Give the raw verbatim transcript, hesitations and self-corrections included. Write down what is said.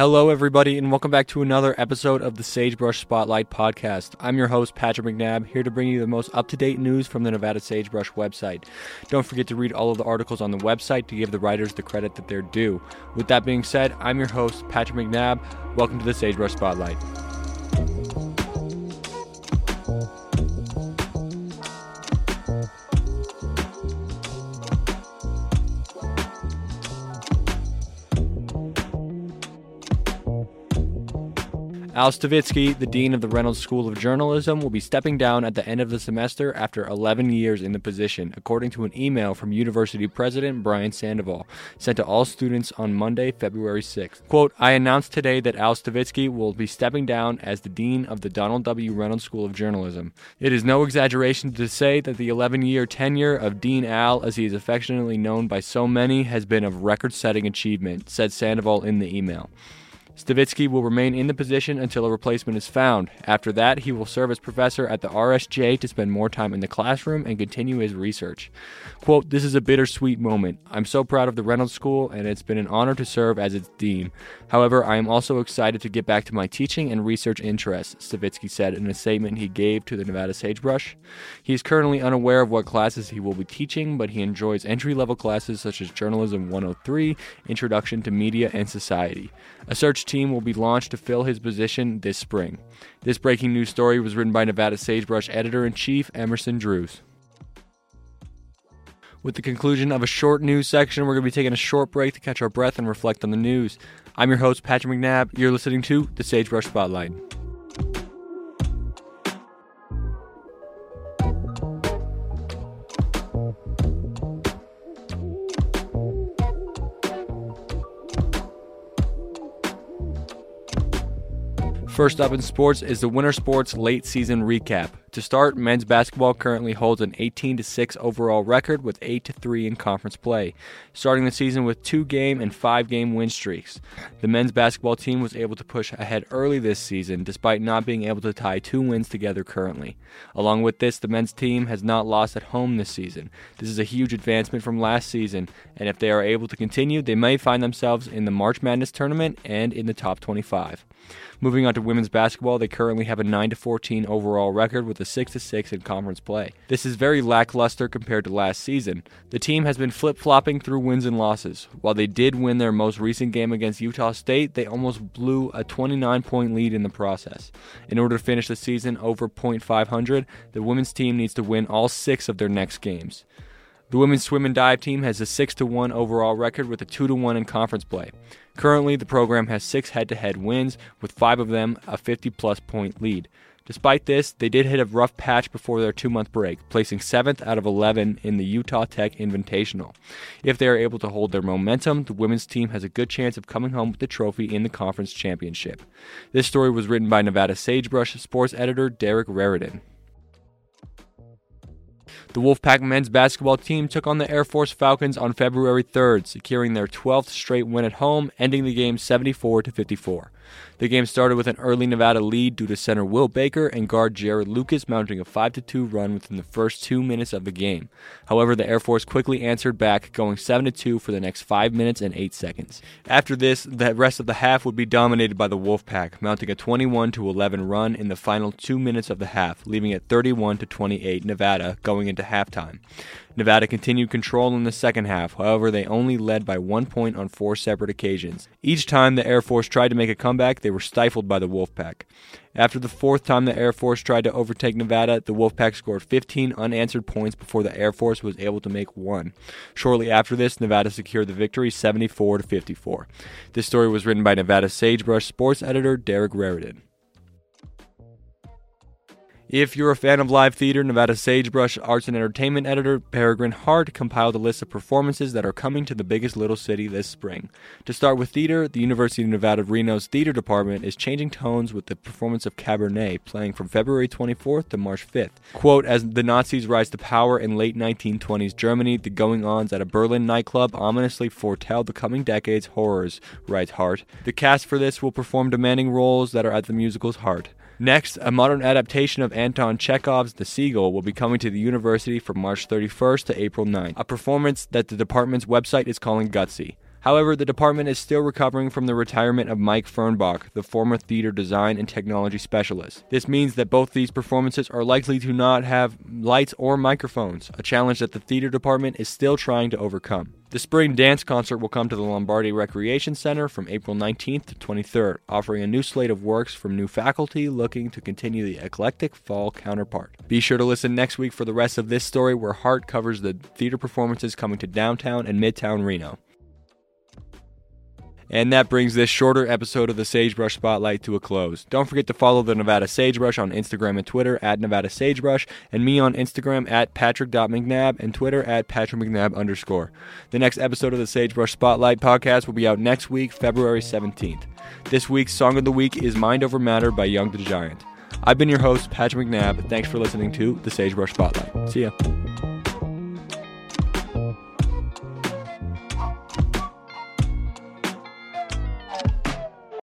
Hello, everybody, and welcome back to another episode of the Sagebrush Spotlight Podcast. I'm your host, Patrick McNabb, here to bring you the most up-to-date news from the Nevada Sagebrush website. Don't forget to read all of the articles on the website to give the writers the credit that they're due. With that being said, I'm your host, Patrick McNabb. Welcome to the Sagebrush Spotlight. Al Stavitsky, the dean of the Reynolds School of Journalism, will be stepping down at the end of the semester after eleven years in the position, according to an email from University President Brian Sandoval, sent to all students on Monday, February sixth. Quote, "I announced today that Al Stavitsky will be stepping down as the dean of the Donald W. Reynolds School of Journalism. It is no exaggeration to say that the eleven-year tenure of Dean Al, as he is affectionately known by so many, has been of record-setting achievement," said Sandoval in the email. Stavitsky will remain in the position until a replacement is found. After that, he will serve as professor at the R S J to spend more time in the classroom and continue his research. Quote, "This is a bittersweet moment. I'm so proud of the Reynolds School, and it's been an honor to serve as its dean. However, I am also excited to get back to my teaching and research interests," Stavitsky said in a statement he gave to the Nevada Sagebrush. He is currently unaware of what classes he will be teaching, but he enjoys entry-level classes such as Journalism one oh three, Introduction to Media and Society. A search team will be launched to fill his position this spring. This breaking news story was written by Nevada Sagebrush Editor-in-Chief Emerson Drews. With the conclusion of a short news section, we're going to be taking a short break to catch our breath and reflect on the news. I'm your host, Patrick McNabb. You're listening to The Sagebrush Spotlight. First up in sports is the winter sports late season recap. To start, men's basketball currently holds an eighteen to six overall record with eight to three in conference play, starting the season with two-game and five-game win streaks. The men's basketball team was able to push ahead early this season despite not being able to tie two wins together currently. Along with this, the men's team has not lost at home this season. This is a huge advancement from last season, and if they are able to continue, they may find themselves in the March Madness tournament and in the top twenty-five. Moving on to women's basketball, they currently have a nine to fourteen overall record with a six to six in conference play. This is very lackluster compared to last season. The team has been flip-flopping through wins and losses. While they did win their most recent game against Utah State, they almost blew a twenty-nine point lead in the process. In order to finish the season over point five hundred, the women's team needs to win all six of their next games. The women's swim and dive team has a six to one overall record with a two to one in conference play. Currently, the program has six head-to-head wins, with five of them a fifty-plus point lead. Despite this, they did hit a rough patch before their two-month break, placing seventh out of eleven in the Utah Tech Invitational. If they are able to hold their momentum, the women's team has a good chance of coming home with the trophy in the conference championship. This story was written by Nevada Sagebrush sports editor Derek Raritan. The Wolfpack men's basketball team took on the Air Force Falcons on February third, securing their twelfth straight win at home, ending the game seventy-four to fifty-four. The game started with an early Nevada lead due to center Will Baker and guard Jared Lucas mounting a five to two run within the first two minutes of the game. However, the Air Force quickly answered back, going seven to two for the next five minutes and eight seconds. After this, the rest of the half would be dominated by the Wolfpack, mounting a twenty-one to eleven run in the final two minutes of the half, leaving it thirty-one to twenty-eight Nevada going into halftime. Nevada continued control in the second half, however, they only led by one point on four separate occasions. Each time the Air Force tried to make a comeback, they were stifled by the Wolfpack. After the fourth time the Air Force tried to overtake Nevada, the Wolfpack scored fifteen unanswered points before the Air Force was able to make one. Shortly after this, Nevada secured the victory seventy-four to fifty-four. This story was written by Nevada Sagebrush sports editor Derek Raritan. If you're a fan of live theater, Nevada Sagebrush arts and entertainment editor Peregrine Hart compiled a list of performances that are coming to the biggest little city this spring. To start with theater, the University of Nevada Reno's theater department is changing tones with the performance of Cabernet, playing from February twenty-fourth to March fifth. Quote, "As the Nazis rise to power in late nineteen twenties Germany, the going-ons at a Berlin nightclub ominously foretell the coming decade's horrors," writes Hart. The cast for this will perform demanding roles that are at the musical's heart. Next, a modern adaptation of Anton Chekhov's The Seagull will be coming to the university from March thirty-first to April ninth, a performance that the department's website is calling gutsy. However, the department is still recovering from the retirement of Mike Fernbach, the former theater design and technology specialist. This means that both these performances are likely to not have lights or microphones, a challenge that the theater department is still trying to overcome. The spring dance concert will come to the Lombardi Recreation Center from April nineteenth to twenty-third, offering a new slate of works from new faculty looking to continue the eclectic fall counterpart. Be sure to listen next week for the rest of this story, where Hart covers the theater performances coming to downtown and midtown Reno. And that brings this shorter episode of the Sagebrush Spotlight to a close. Don't forget to follow the Nevada Sagebrush on Instagram and Twitter at Nevada Sagebrush, and me on Instagram at Patrick dot McNabb and Twitter at Patrick McNabb underscore. The next episode of the Sagebrush Spotlight podcast will be out next week, February seventeenth. This week's Song of the Week is Mind Over Matter by Young the Giant. I've been your host, Patrick McNabb. Thanks for listening to the Sagebrush Spotlight. See ya.